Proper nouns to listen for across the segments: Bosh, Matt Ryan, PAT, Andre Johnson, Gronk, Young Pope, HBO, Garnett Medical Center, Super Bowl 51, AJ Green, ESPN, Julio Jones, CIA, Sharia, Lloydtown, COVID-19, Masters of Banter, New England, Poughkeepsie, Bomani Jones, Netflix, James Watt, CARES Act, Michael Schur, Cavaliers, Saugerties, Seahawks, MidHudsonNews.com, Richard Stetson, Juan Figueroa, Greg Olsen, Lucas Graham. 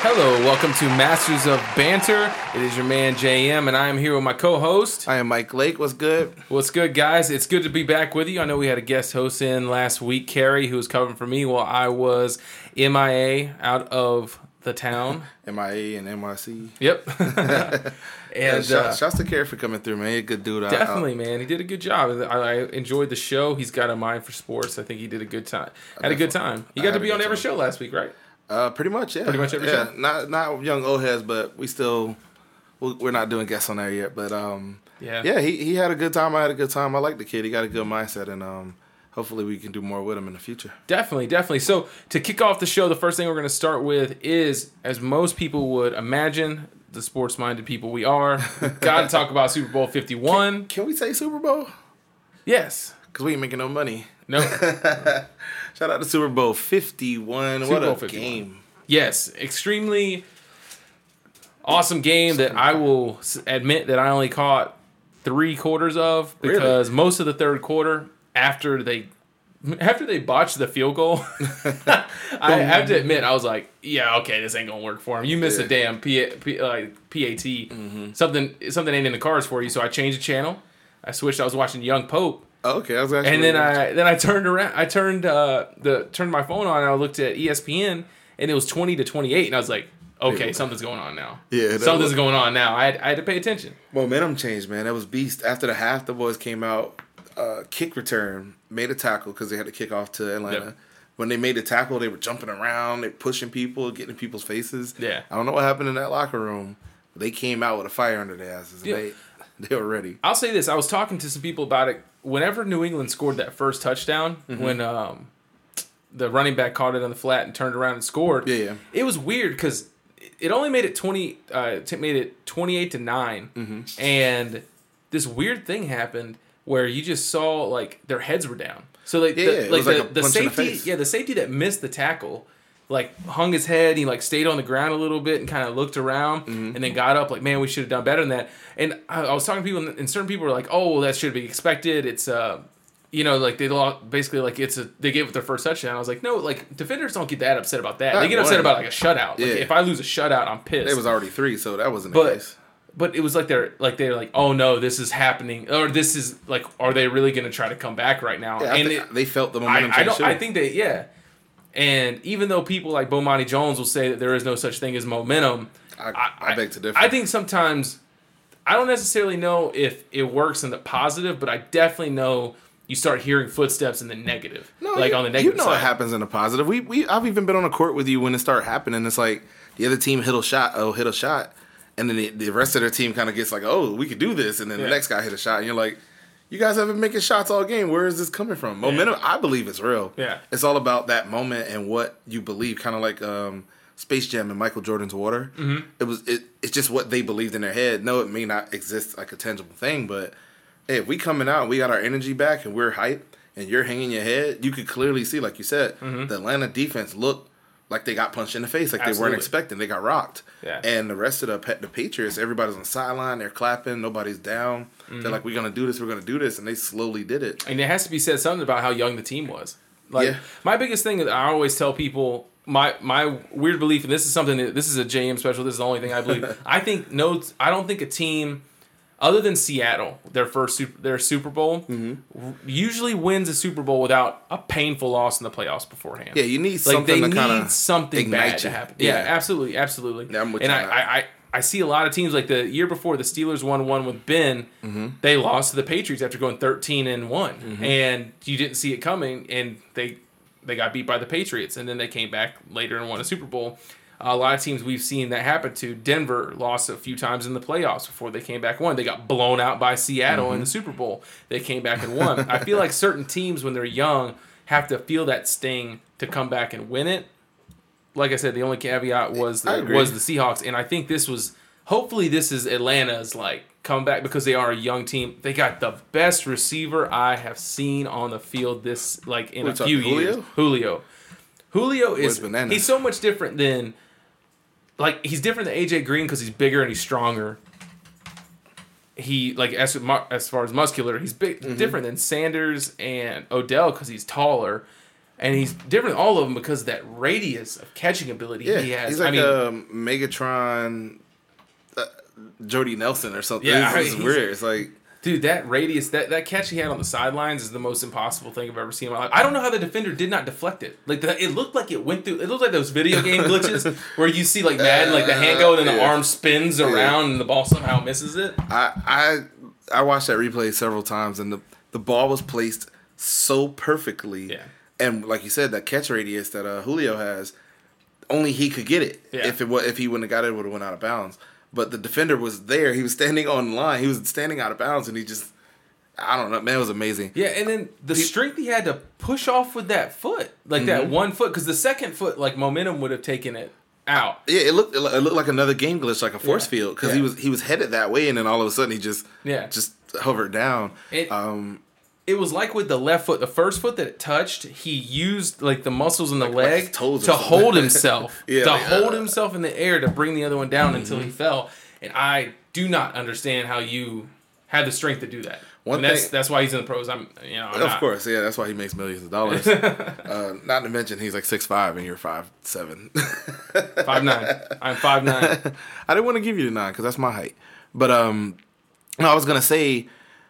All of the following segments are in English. Hello, welcome to Masters of Banter. It is your man JM, and I am here with my co-host. I am Mike Lake. What's good? What's good, guys? It's good to be back with you. I know we had a guest host in last week, Carrie, who was covering for me while I was MIA out of the town. MIA and NYC. Yep. And shouts to Carrie for coming through, man. He's a good dude. Definitely, man. He did a good job. I enjoyed the show. He's got a mind for sports. I think he did a good time. He got to be on every show last week, right? Pretty much, yeah. Pretty much every show. Not young old heads, but we're not doing guests on there yet. But he had a good time. I had a good time. I like the kid. He got a good mindset, and hopefully we can do more with him in the future. Definitely, definitely. So to kick off the show, the first thing we're going to start with is, as most people would imagine, the sports-minded people we are, got to talk about Super Bowl 51. Can we say Super Bowl? Yes, because we ain't making no money. No. Shout out to Super Bowl 51. What a game. Yes, extremely awesome game that I will admit that I only caught three quarters of, because most of the third quarter, after they botched the field goal, I have to admit, I was like, yeah, okay, this ain't going to work for him. You miss a damn PAT. Mm-hmm. Something ain't in the cards for you, so I changed the channel. I switched. I was watching Young Pope. Okay, I was actually. And then I turned around. I turned my phone on, and I looked at ESPN, and it was 20-28, and I was like, okay, something's going on now. Yeah, something's going on now. I had to pay attention. Momentum changed, man. That was beast. After the half, the boys came out, kick return, made a tackle because they had to kick off to Atlanta. Yep. When they made the tackle, they were jumping around, they pushing people, getting in people's faces. Yeah, I don't know what happened in that locker room. They came out with a fire under their asses. Yeah. They were ready. I'll say this. I was talking to some people about it. Whenever New England scored that first touchdown, mm-hmm. when the running back caught it on the flat and turned around and scored, it was weird because it only made it 28-9, mm-hmm. and this weird thing happened where you just saw like their heads were down. So the safety, the safety that missed the tackle, like hung his head, he like stayed on the ground a little bit and kind of looked around, mm-hmm. and then got up like, man, we should have done better than that. And I was talking to people, and certain people were like, oh, well, that should be expected. It's like they lost, basically like they gave up their first touchdown. I was like, no, like defenders don't get that upset about that. They get upset about like a shutout. Yeah. Like, if I lose a shutout, I'm pissed. It was already 3, so that wasn't the case. But it was like they're like, oh no, this is happening, or this is like, are they really going to try to come back right now? Yeah, and they felt the momentum. I think they And even though people like Bomani Jones will say that there is no such thing as momentum, I beg to differ. I think sometimes I don't necessarily know if it works in the positive, but I definitely know you start hearing footsteps in the negative. No, like on the negative side. It happens in the positive. I've even been on a court with you when it started happening. It's like the other team hit a shot, and then the rest of their team kind of gets like, oh, we could do this, and then the next guy hit a shot, and you're like, you guys have been making shots all game. Where is this coming from? Momentum, I believe it's real. Yeah. It's all about that moment and what you believe, kind of like Space Jam and Michael Jordan's water. Mm-hmm. It's just what they believed in their head. No, it may not exist like a tangible thing, but hey, if we coming out and we got our energy back and we're hyped and you're hanging your head, you could clearly see, like you said, mm-hmm. the Atlanta defense looked like they got punched in the face, like they weren't expecting. They got rocked. Yeah. And the rest of the Patriots, everybody's on the sideline. They're clapping. Nobody's down. Mm-hmm. They're like, we're going to do this, we're going to do this, and they slowly did it. And it has to be said something about how young the team was. Like, my biggest thing that I always tell people, my weird belief, and this is something that, this is a JM special, this is the only thing I believe. I don't think a team, other than Seattle, their Super Bowl, mm-hmm. usually wins a Super Bowl without a painful loss in the playoffs beforehand. Yeah, you need something to kind of ignite you. To happen. Yeah, absolutely, absolutely. Yeah, and I see a lot of teams, like the year before the Steelers won one with Ben, mm-hmm. they lost to the Patriots after going 13-1, mm-hmm. and you didn't see it coming, and they got beat by the Patriots, and then they came back later and won a Super Bowl. A lot of teams we've seen that happen to. Denver lost a few times in the playoffs before they came back and won. They got blown out by Seattle mm-hmm. in the Super Bowl. They came back and won. I feel like certain teams, when they're young, have to feel that sting to come back and win it. Like I said, the only caveat was the Seahawks, and I think hopefully this is Atlanta's like comeback, because they are a young team. They got the best receiver I have seen on the field this in a few years. Julio is he's so much different than. Like, he's different than AJ Green because he's bigger and he's stronger. he, like, as far as muscular, he's big, mm-hmm. different than Sanders and Odell because he's taller. And he's different than all of them because of that radius of catching ability he has. He's like Megatron, Jody Nelson or something. Yeah, it's weird. It's like... Dude, that radius, that catch he had on the sidelines is the most impossible thing I've ever seen in my life. I don't know how the defender did not deflect it. Like, it looked like it went through... It looked like those video game glitches where you see, like, Madden, like, the hand go and then the arm spins around and the ball somehow misses it. I watched that replay several times, and the ball was placed so perfectly. Yeah. And like you said, that catch radius that Julio has, only he could get it. Yeah. If he wouldn't have got it, would have went out of bounds. But the defender was there. He was standing on line. He was standing out of bounds, and he just, I don't know, man, it was amazing. Yeah, and then the strength he had to push off with that foot, like mm-hmm. that one foot, because the second foot, like momentum would have taken it out. Yeah, it looked like another game glitch, like a force field, because he was headed that way, and then all of a sudden he just hovered down. It was like with the left foot, the first foot that it touched, he used like the muscles in the leg to hold himself, hold himself in the air to bring the other one down mm-hmm. until he fell. And I do not understand how you had the strength to do that. That's why he's in the pros. Of course, yeah, that's why he makes millions of dollars. Not to mention he's like 6'5" and you're 5'7". 5'9". I'm 5'9". I didn't want to give you the 9 because that's my height. But I was gonna say,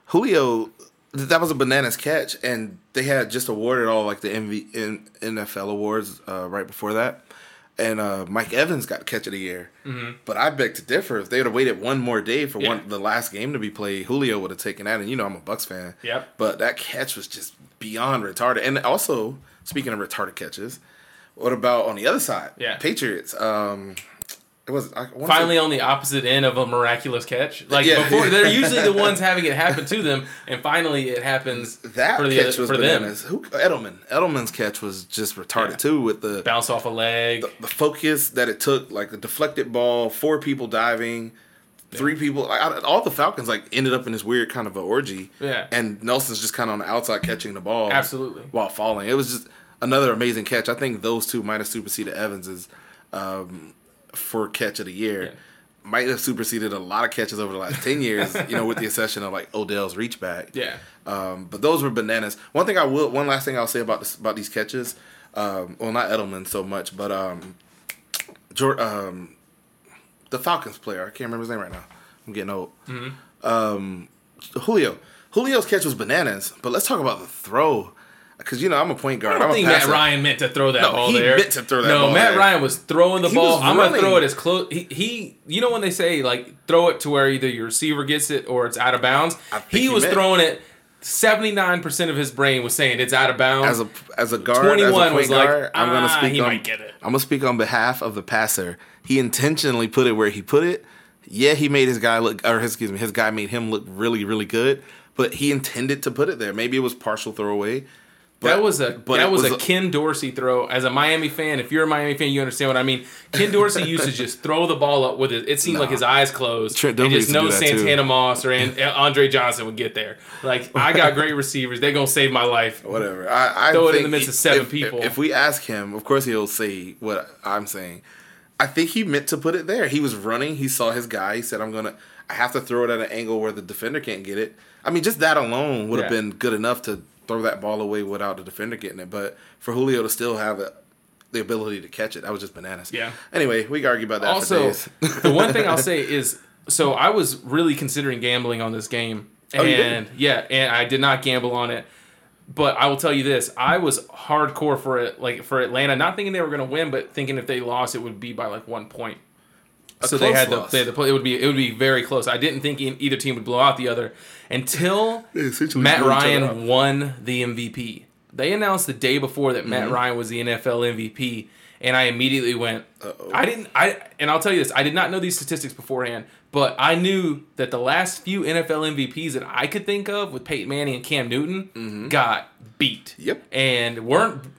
Julio. That was a bananas catch, and they had just awarded all like the NFL awards right before that. And Mike Evans got catch of the year. Mm-hmm. But I beg to differ. If they would have waited one more day for the last game to be played, Julio would have taken that. And you know I'm a Bucs fan. Yep. But that catch was just beyond retarded. And also, speaking of retarded catches, what about on the other side? Yeah. Patriots. On the opposite end of a miraculous catch. Like before, they're usually the ones having it happen to them, and finally it happens. That catch was bananas. Edelman's catch was just retarded too, with the bounce off a leg, the focus that it took, like the deflected ball, 4 people diving, 3 people. Like, all the Falcons like ended up in this weird kind of an orgy. Yeah, and Nelson's just kind of on the outside catching the ball, absolutely, while falling. It was just another amazing catch. I think those two might have superseded Evans's. For catch of the year, might have superseded a lot of catches over the last 10 years, with the accession of like Odell's reach back. Yeah. But those were bananas. One last thing I'll say about these catches. Not Edelman so much, but the Falcons player, I can't remember his name right now. I'm getting old. Mm-hmm. Julio. Julio's catch was bananas, but let's talk about the throw. Because, I'm a point guard. I don't think Matt Ryan meant to throw that ball there. He meant to throw that ball. No, Matt Ryan was throwing the ball. I'm going to throw it as close. He when they say, like, throw it to where either your receiver gets it or it's out of bounds? He was throwing it. 79% of his brain was saying it's out of bounds. As a guard, 21 as a point guard, I'm going to speak. He might get it. I'm going to speak on behalf of the passer. He intentionally put it where he put it. Yeah, he made his guy look, his guy made him look really, really good. But he intended to put it there. Maybe it was partial throwaway. That was a Ken Dorsey throw. As a Miami fan, if you're a Miami fan, you understand what I mean. Ken Dorsey used to just throw the ball up with it. It seemed like his eyes closed. Santana Moss or Andre Johnson would get there. Like, I got great receivers. They're going to save my life. Whatever. I throw it in the midst of 7 people. If we ask him, of course he'll say what I'm saying. I think he meant to put it there. He was running. He saw his guy. He said, I have to throw it at an angle where the defender can't get it. I mean, just that alone would have been good enough to throw that ball away without the defender getting it. But for Julio to still have the ability to catch it, that was just bananas. Yeah. Anyway, we can argue about that for days. Also, the one thing I'll say is, so I was really considering gambling on this game. And I did not gamble on it. But I will tell you this, I was hardcore for it, like for Atlanta, not thinking they were going to win, but thinking if they lost, it would be by like 1 point. So they had to play. It would be very close. I didn't think either team would blow out the other until Matt Ryan won the MVP. They announced the day before that Matt Ryan was the NFL MVP, and I immediately went. Uh-oh. And I'll tell you this: I did not know these statistics beforehand, but I knew that the last few NFL MVPs that I could think of, with Peyton Manning and Cam Newton, got beat. Yep, and were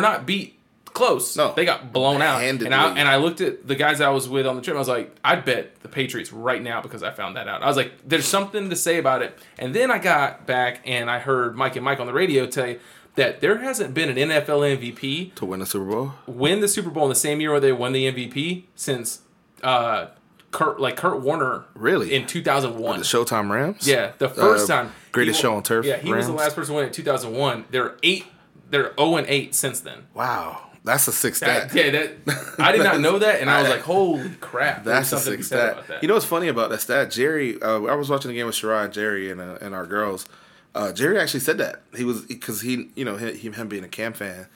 not beat. Close. No, they got blown out. And I looked at the guys I was with on the trip. I was like, I bet the Patriots right now because I found that out. I was like, there's something to say about it. And then I got back and I heard Mike and Mike on the radio tell you that there hasn't been an NFL MVP to win the Super Bowl in the same year where they won the MVP since Kurt Warner, really, in 2001. The Showtime Rams. Yeah, the first time. Greatest show on turf. Yeah, he was the last person to win in 2001. They're 0-8 since then. Wow. That's a six stat. I did not know that, and I was like, holy crap. That's a six stat. About that. You know what's funny about that stat? Jerry, I was watching the game with Shariah and Jerry and our girls. Jerry actually said that. He was, because him being a Cam fan,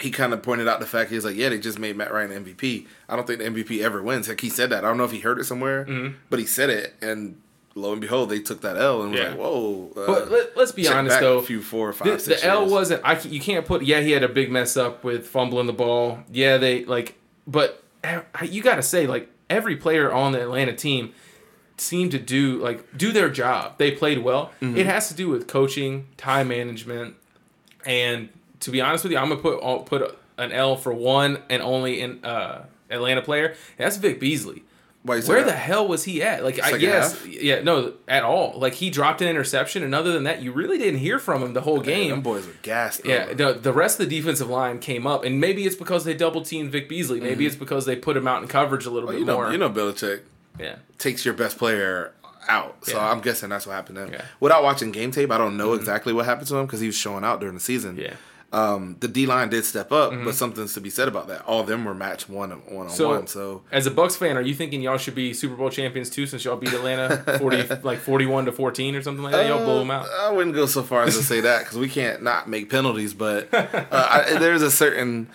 he kind of pointed out the fact, he was like, yeah, they just made Matt Ryan the MVP. I don't think the MVP ever wins. Like, he said that. I don't know if he heard it somewhere, but he said it, and lo and behold, they took that L and was like, "Whoa!" But let's be honest, though. A few 4 or 5, 6 the L years. Wasn't. You can't put. Yeah, he had a big mess up with fumbling the ball. Yeah, they like. But you gotta say, like, every player on the Atlanta team seemed to do their job. They played well. Mm-hmm. It has to do with coaching, time management, and to be honest with you, I'm gonna put an L for one and only in Atlanta player. And that's Vic Beasley. Where the hell was he at? Like, I guess, yeah, no, at all. Like, he dropped an interception, and other than that, you really didn't hear from him the whole game. Them boys were gassed. Yeah, the rest of the defensive line came up, and maybe it's because they double teamed Vic Beasley. Maybe it's because they put him out in coverage a little bit more. You know, Belichick takes your best player out, so I'm guessing that's what happened to him. Yeah. Without watching game tape, I don't know exactly what happened to him because he was showing out during the season. Yeah. The D-line did step up, but something's to be said about that. All of them were matched one-on-one. So, as a Bucs fan, are you thinking y'all should be Super Bowl champions too, since y'all beat Atlanta 41-14 or something like that? Y'all blow them out. I wouldn't go so far as to say that, because we can't not make penalties, but there's a certain,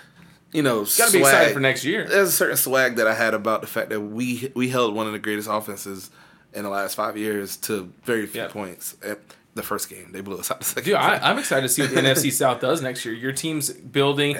swag. Got to be excited for next year. There's a certain swag that I had about the fact that we held one of the greatest offenses in the last 5 years to very few points. The first game. They blew us out the second game. Dude, I'm excited to see what the NFC South does next year. Your team's building.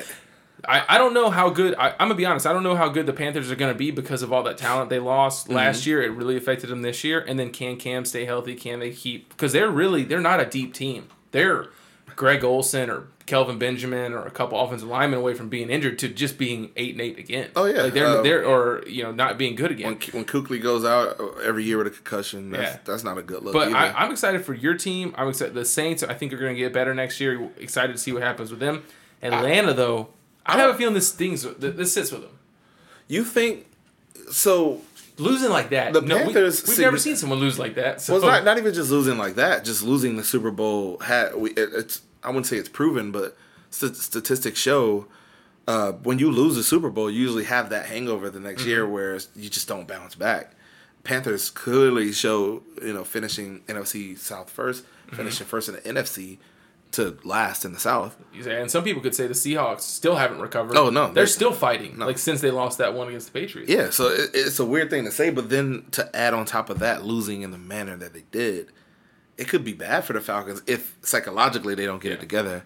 I don't know how good... I'm going to be honest. I don't know how good the Panthers are going to be because of all that talent they lost last year. It really affected them this year. And then can Cam stay healthy? Can they keep... Because they're not a deep team. They're Greg Olsen or Kelvin Benjamin or a couple offensive linemen away from being injured to just being 8-8 again. Oh, yeah. Like they're not being good again. When Kuechly goes out every year with a concussion, that's not a good look. But I'm excited for your team. I'm excited. The Saints, I think, are going to get better next year. Excited to see what happens with them. Atlanta, though, I have a feeling this sits with them. You think so? Losing like that. The Panthers, we've never seen someone lose like that. So. Well, it's not even just losing like that. Just losing the Super Bowl. I wouldn't say it's proven, but statistics show when you lose the Super Bowl, you usually have that hangover the next year where you just don't bounce back. Panthers clearly show, finishing NFC South first, finishing first in the NFC to last in the South. And some people could say the Seahawks still haven't recovered. Oh, no. They're still fighting, since they lost that one against the Patriots. Yeah, so it's a weird thing to say, but then to add on top of that, losing in the manner that they did, it could be bad for the Falcons if psychologically they don't get it together.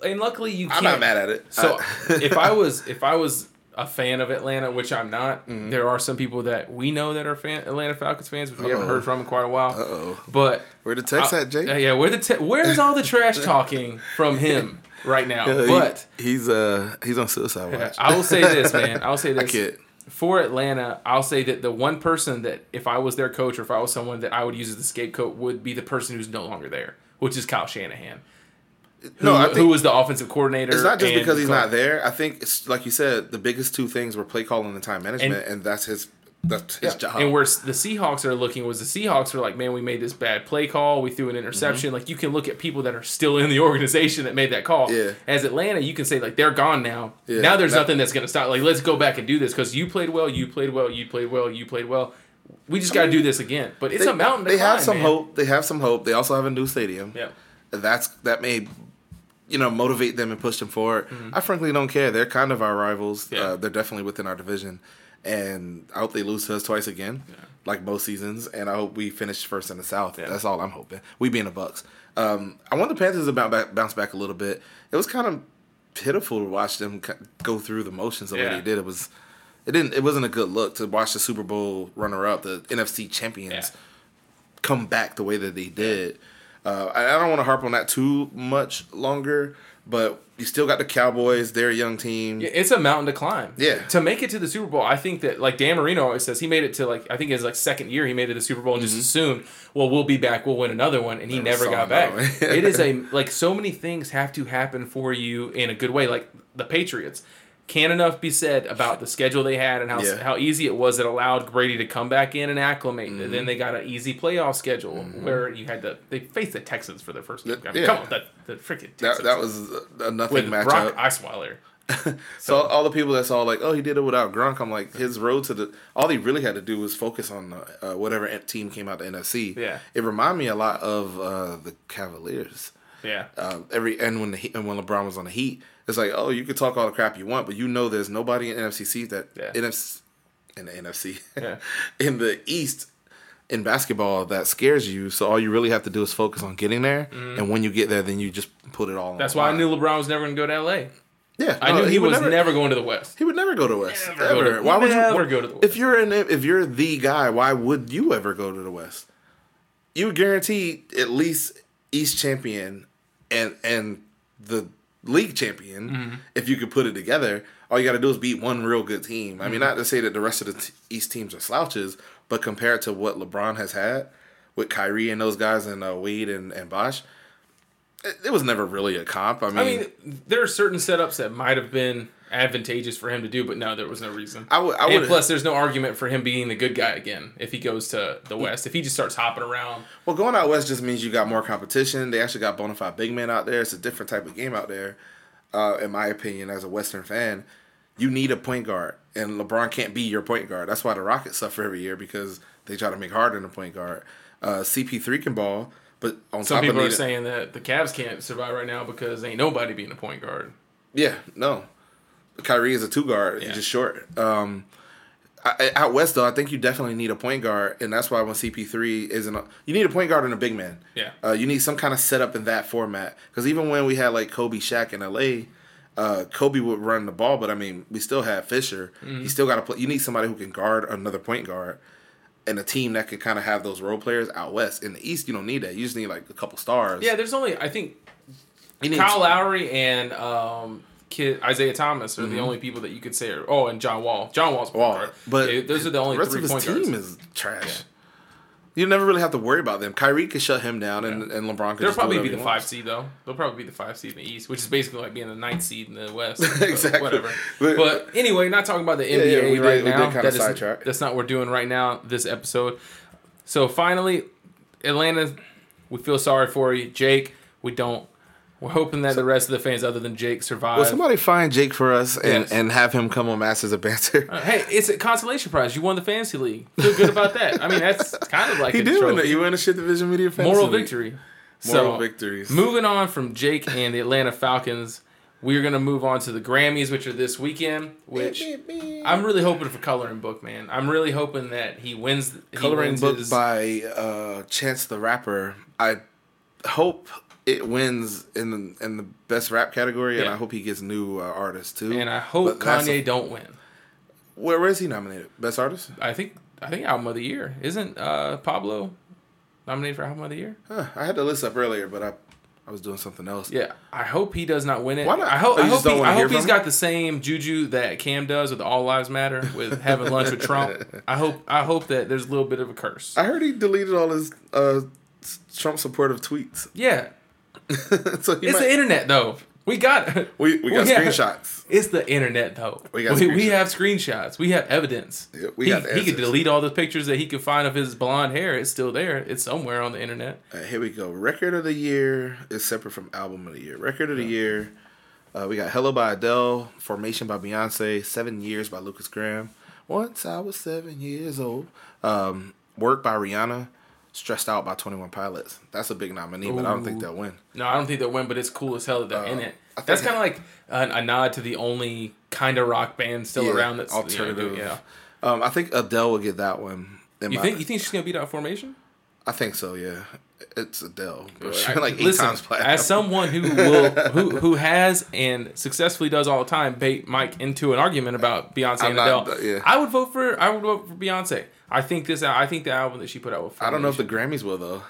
Luckily you can't. I'm not mad at it. So if I was a fan of Atlanta, which I'm not, there are some people that we know that are Atlanta Falcons fans, which we haven't heard from in quite a while. Uh-oh. But where the text at, Jake? Yeah, where's all the trash talking from him right now? But he's on suicide watch. I will say this, man. I kid. For Atlanta, I'll say that the one person that, if I was their coach or if I was someone that I would use as the scapegoat, would be the person who's no longer there, which is Kyle Shanahan, who was the offensive coordinator. It's not just because he's not there. I think, it's like you said, the biggest two things were play calling and time management, and that's his job. And where the Seahawks are looking was the Seahawks were like, man, we made this bad play call. We threw an interception. Like, you can look at people that are still in the organization that made that call. Yeah. As Atlanta, you can say, like, they're gone now. Yeah. Now there's nothing that's going to stop. Like, let's go back and do this because you played well. We just got to do this again. But it's a mountain to climb, man. Hope. They have some hope. They also have a new stadium. Yeah. That may... motivate them and push them forward. I frankly don't care. They're kind of our rivals. Yeah. They're definitely within our division. And I hope they lose to us twice again, like most seasons. And I hope we finish first in the South. Yeah. That's all I'm hoping. We being the Bucs. I want the Panthers to bounce back a little bit. It was kind of pitiful to watch them go through the motions the way they did. It wasn't a good look to watch the Super Bowl runner-up, the NFC champions, come back the way that they did. I don't want to harp on that too much longer, but you still got the Cowboys. They're a young team. Yeah, it's a mountain to climb. Yeah. To make it to the Super Bowl, I think that, like Dan Marino always says, he made it to, like, I think his second year, he made it to the Super Bowl and just assumed, well, we'll be back, we'll win another one, and he never got back. It is so many things have to happen for you in a good way. Like the Patriots. Can't enough be said about the schedule they had and how easy it was. It allowed Brady to come back in and acclimate. Mm-hmm. And then they got an easy playoff schedule where you had they faced the Texans for their first game. I mean, come on, the freaking Texans. That was a nothing matchup. With Brock Osweiler. So all the people that's all like, oh, he did it without Gronk. I'm like, his road to all he really had to do was focus on whatever team came out the NFC. Yeah. It reminded me a lot of the Cavaliers. Yeah. When LeBron was on the Heat. It's like, oh, you can talk all the crap you want, but you know there's nobody in NFC that in the East in basketball that scares you. So all you really have to do is focus on getting there, and when you get there, then you just put it all on. That's why I knew LeBron was never going to go to L.A. Yeah, I knew he was never going to the West. He would never go to the West. Why would you ever go to the West? If you're the guy, why would you ever go to the West? You guarantee at least East champion and the league champion, if you could put it together. All you got to do is beat one real good team. I mean, not to say that the rest of the East teams are slouches, but compared to what LeBron has had with Kyrie and those guys and Wade and Bosh, it was never really a comp. I mean, there are certain setups that might have been advantageous for him to do, but no, there was no reason. And plus, there's no argument for him being the good guy again if he goes to the West. If he just starts hopping around. Well, going out West just means you got more competition. They actually got bona fide big men out there. It's a different type of game out there, in my opinion, as a Western fan. You need a point guard, and LeBron can't be your point guard. That's why the Rockets suffer every year, because they try to make Harden a point guard. CP3 can ball. But on some people are saying that the Cavs can't survive right now because ain't nobody being a point guard. Yeah, no. Kyrie is a two guard. Yeah. He's just short. Out West, though, I think you definitely need a point guard, and that's why when CP3 isn't – you need a point guard and a big man. Yeah. You need some kind of setup in that format, because even when we had, like, Kobe, Shaq in L.A., Kobe would run the ball, but, I mean, we still had Fisher. Mm-hmm. He still got to play – you need somebody who can guard another point guard. And a team that could kind of have those role players out West. In the East, you don't need that. You just need, like, a couple stars. Yeah, there's only, I think, Kyle Lowry and Isaiah Thomas are the only people that you could say are. Oh, and John Wall. John Wall's point guard. But yeah, those are the only three point guards. The rest of his team is trash. Yeah. You never really have to worry about them. Kyrie could shut him down, and LeBron could just do whatever he wants. They'll probably be the 5 seed in the East, which is basically like being the 9th seed in the West. Exactly. Whatever. But anyway, not talking about the NBA now. That's not what we're doing right now, this episode. So finally, Atlanta, we feel sorry for you. Jake, we don't. We're hoping that the rest of the fans other than Jake survive. Well, somebody find Jake for us and have him come on Masters of Banter. Hey, it's a consolation prize. You won the Fantasy League. Feel good about that. I mean, that's kind of like a trophy. You win the Shit Division Media Fantasy League. Moral victories. Moving on from Jake and the Atlanta Falcons, we're going to move on to the Grammys, which are this weekend, which I'm really hoping for Coloring Book, man. I'm really hoping that he wins. Coloring Book by Chance the Rapper. I hope it wins in the best rap category, and I hope he gets new artists too. And I hope Kanye don't win. Where is he nominated? Best artist? I think album of the year. Isn't Pablo nominated for album of the year? Huh, I had the list up earlier, but I was doing something else. Yeah, I hope he does not win it. Why not? I hope he's got the same juju that Cam does with All Lives Matter, with having lunch with Trump. I hope that there's a little bit of a curse. I heard he deleted all his Trump supportive tweets. Yeah. The internet, though. We got it. We got screenshots. It's the internet, though. We have screenshots. We have evidence. Yeah, got the evidence. He could delete all the pictures that he could find of his blonde hair. It's still there. It's somewhere on the internet. All right, here we go. Record of the year is separate from album of the year. Record of the year. We got Hello by Adele, Formation by Beyonce, 7 Years by Lucas Graham, Once I Was 7 Years Old, Work by Rihanna, Stressed Out by 21 Pilots. That's a big nominee, but I don't think they'll win. No, I don't think they'll win, but it's cool as hell that they're in it. That's kind of like a nod to the only kind of rock band still around that's alternative. I think Adele will get that one. You think she's going to beat out Formation? I think so, yeah. It's Adele. She's been like 8 times platinum. As someone who has and successfully does all the time bait Mike into an argument about Beyonce and Adele, I would vote for Beyonce. I think the album that she put out with Formation. I don't know if the Grammys will, though.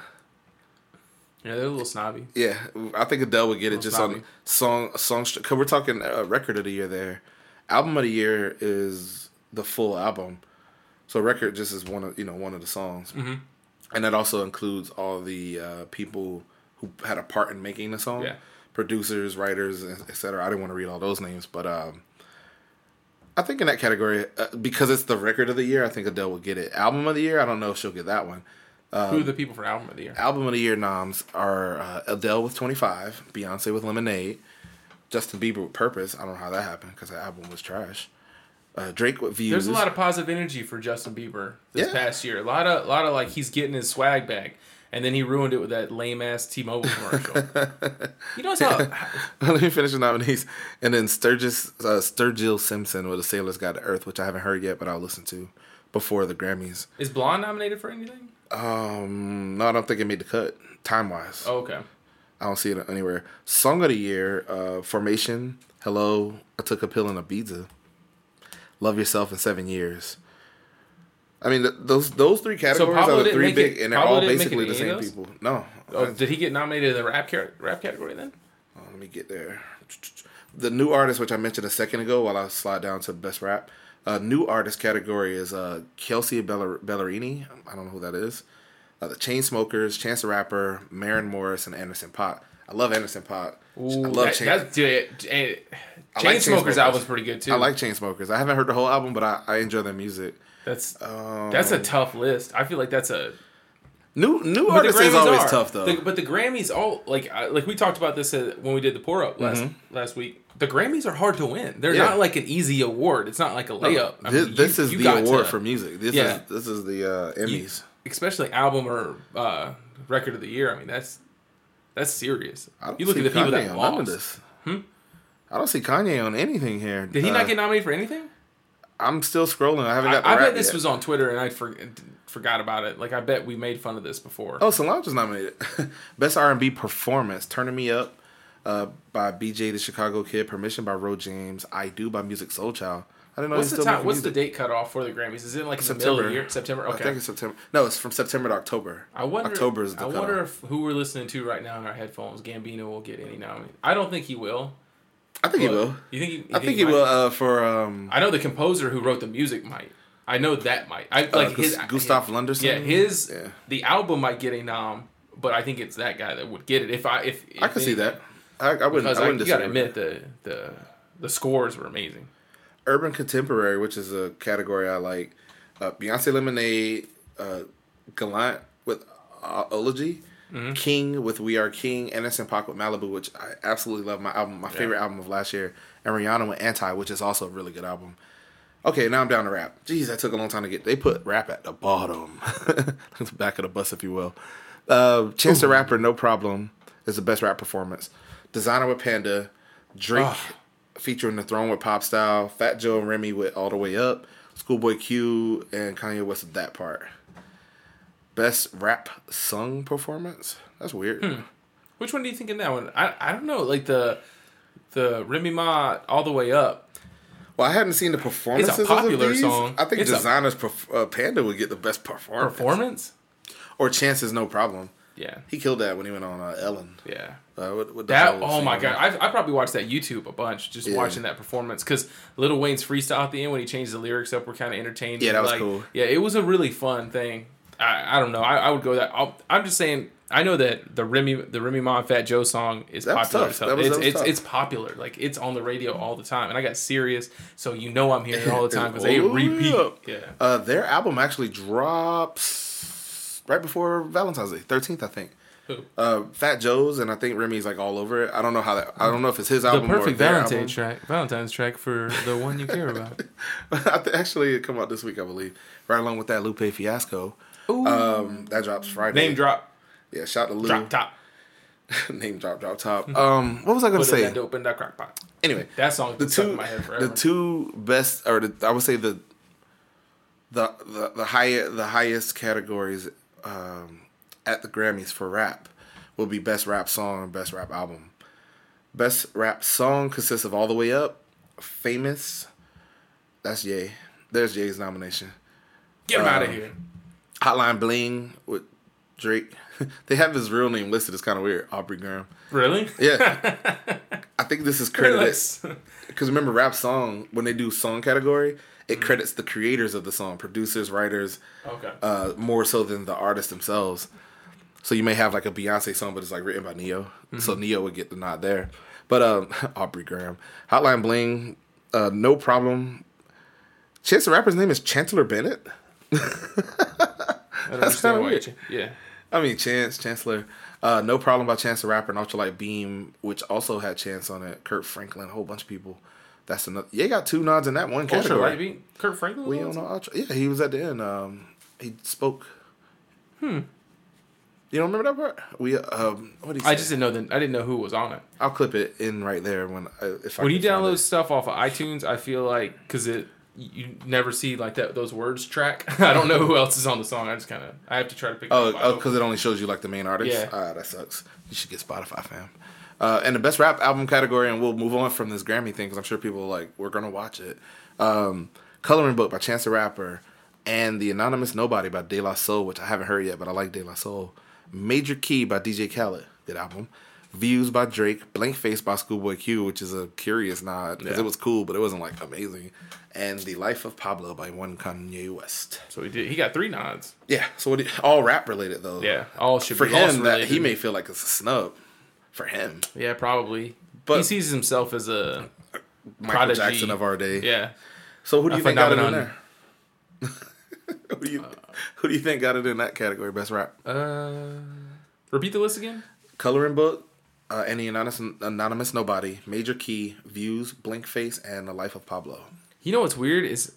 Yeah, they're a little snobby. Yeah, I think Adele would get it just snobby. On song. Cause we're talking record of the year there. Album of the year is the full album, so record just is one of the songs, and that also includes all the people who had a part in making the song, producers, writers, etc. I didn't want to read all those names, but I think in that category, because it's the record of the year, I think Adele will get it. Album of the year, I don't know if she'll get that one. Who are the people for album of the year? Album of the year noms are Adele with 25, Beyonce with Lemonade, Justin Bieber with Purpose. I don't know how that happened because that album was trash. Drake with Views. There's a lot of positive energy for Justin Bieber this past year. A lot of like he's getting his swag back, and then he ruined it with that lame ass T-Mobile commercial. You know how? Let me finish the nominees, and then Sturgill Simpson with A Sailor's Guide to Earth, which I haven't heard yet, but I'll listen to before the Grammys. Is Blonde nominated for anything? No, I don't think it made the cut time wise. Oh, okay. I don't see it anywhere. Song of the year, Formation, Hello, I Took a Pill in Ibiza, Love Yourself in 7 Years. I mean, those three categories are the three big, and they're all basically the same people. No. Oh, did he get nominated in the rap category then? Oh, let me get there. The new artist, which I mentioned a second ago, while I slide down to best rap. New artist category is Kelsea Ballerini. I don't know who that is. The Chainsmokers, Chance the Rapper, Maren Morris, and Anderson .Paak. I love Anderson .Paak. Ooh, I love Chainsmokers album's pretty good too. I like Chainsmokers. I haven't heard the whole album, but I enjoy their music. That's a tough list. I feel like that's a new artist is always tough though. But the Grammys all like we talked about this when we did the pour up last week. The Grammys are hard to win. They're not like an easy award. It's not like a layup. No, this is the award for music. This is the Emmys. Especially album or record of the year. I mean, that's serious. You look at the people that lost. I don't see Kanye on anything here. Did he not get nominated for anything? I'm still scrolling. I haven't got the rap yet. I bet this was on Twitter and I forgot about it. Like, I bet we made fun of this before. Oh, Solange was nominated. Best R&B performance, Turning Me Up by BJ the Chicago Kid, Permission by Ro James, I Do by Music Soul Child. I don't know. What's the date cut off for the Grammys? Is it like in the middle of the year? September? Okay. I think it's September. No, it's from September to October. October is the cutoff. I wonder if who we're listening to right now in our headphones, Gambino, will get any nomination. I don't think he will. I think he will. You think? I think he will for. I know the composer who wrote the music might. I know that might. Gustav Lunderson. Yeah, the album might get a nom, but I think it's that guy that would get it. If I could see that. I wouldn't disagree. You gotta admit the scores were amazing. Urban Contemporary, which is a category I like, Beyonce Lemonade, Gallant with Elegy, King with We Are King, Anderson .Paak with Malibu, which I absolutely love, my favorite album of last year, and Rihanna with Anti, which is also a really good album. Okay, now I'm down to rap. Jeez, that took a long time to get. They put rap at the bottom, the back of the bus, if you will. Chance the Rapper, No Problem, is the best rap performance. Designer with Panda, Drake. Oh. Featuring The Throne with Pop Style, Fat Joe and Remy with All the Way Up, Schoolboy Q, and Kanye West with That Part. Best rap sung performance? That's weird. Which one do you think in that one? I don't know. Like the Remy Ma All the Way Up. Well, I hadn't seen the performances of these. It's a popular song. I think Designer's Panda would get the best performance. Or Chance's No Problem. Yeah, he killed that when he went on Ellen. Yeah, oh my god, I probably watched that YouTube a bunch just watching that performance because Lil Wayne's freestyle at the end when he changed the lyrics up, we're kind of entertained. Yeah, that was cool. Yeah, it was a really fun thing. I don't know. I would go that. I'm just saying. I know that the Remy Ma and Fat Joe song is popular. It's popular. Like it's on the radio all the time. And I got serious, so you know I'm hearing it all the time because they repeat. Yeah, their album actually drops right before Valentine's Day, 13th, I think. Who? Fat Joe's, and I think Remy's like all over it. I don't know how that. I don't know if it's his album. The perfect Valentine's track for the one you care about. Actually, it come out this week, I believe. Right along with that Lupe Fiasco. Ooh. That drops Friday. Name drop. Yeah, shout to Lou. Drop top. Name drop top. What was I gonna say? That dope in that crock pot. Anyway, that song been stuck in my head forever. The two best, or I would say the highest categories. At the Grammys for rap will be best rap song and best rap album. Best rap song consists of All the Way Up, Famous. That's Ye. There's Ye's nomination. Get him out of here. Hotline Bling with Drake. They have his real name listed. It's kind of weird. Aubrey Graham. Really? Yeah. I think this is credited. Because remember, rap song, when they do song category, it credits the creators of the song, producers, writers, more so than the artists themselves. So you may have like a Beyonce song, but it's like written by Neo. So Neo would get the nod there. But Aubrey Graham, Hotline Bling, No Problem, Chance the Rapper's name is Chancellor Bennett. That's kind of weird. Yeah. I mean, Chancellor. No Problem by Chance the Rapper and Ultralight Beam, which also had Chance on it. Kurt Franklin, a whole bunch of people. That's another. Yeah, got two nods in that one category. Ultralight Beam? Kurt Franklin? We don't know Ultra. Yeah, he was at the end. He spoke. You don't remember that part? What did he say? I just didn't know that. I didn't know who was on it. I'll clip it in right there when you download stuff off of iTunes. I feel like because you never see like that those words track. I don't know who else is on the song. I have to try to pick. Oh, because it only shows you like the main artist. Yeah, that sucks. You should get Spotify, fam. And the best rap album category, and we'll move on from this Grammy thing because I'm sure people we're gonna watch it. Coloring Book by Chance the Rapper and The Anonymous Nobody by De La Soul, which I haven't heard yet, but I like De La Soul. Major Key by DJ Khaled, good album. Views by Drake. Blank Face by Schoolboy Q, which is a curious nod because it was cool, but it wasn't amazing. And The Life of Pablo by one Kanye West. So he got three nods. Yeah. So all rap related though. Yeah. All should for be him that related. He may feel like it's a snub for him. Yeah, probably. But he sees himself as a Michael Jackson of our day. Yeah. So who do you think got it in there? Who do you think got it in that category? Best rap. Repeat the list again. Coloring Book, and The Anonymous Nobody, Major Key, Views, Blank Face, and The Life of Pablo. You know what's weird is,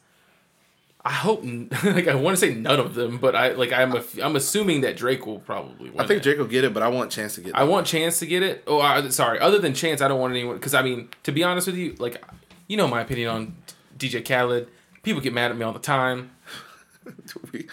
I hope I want to say none of them, but I'm assuming that Drake will probably win. I think Drake will get it, but I want Chance to get it. Chance to get it. Oh, sorry. Other than Chance, I don't want anyone because to be honest with you, you know my opinion on DJ Khaled. People get mad at me all the time.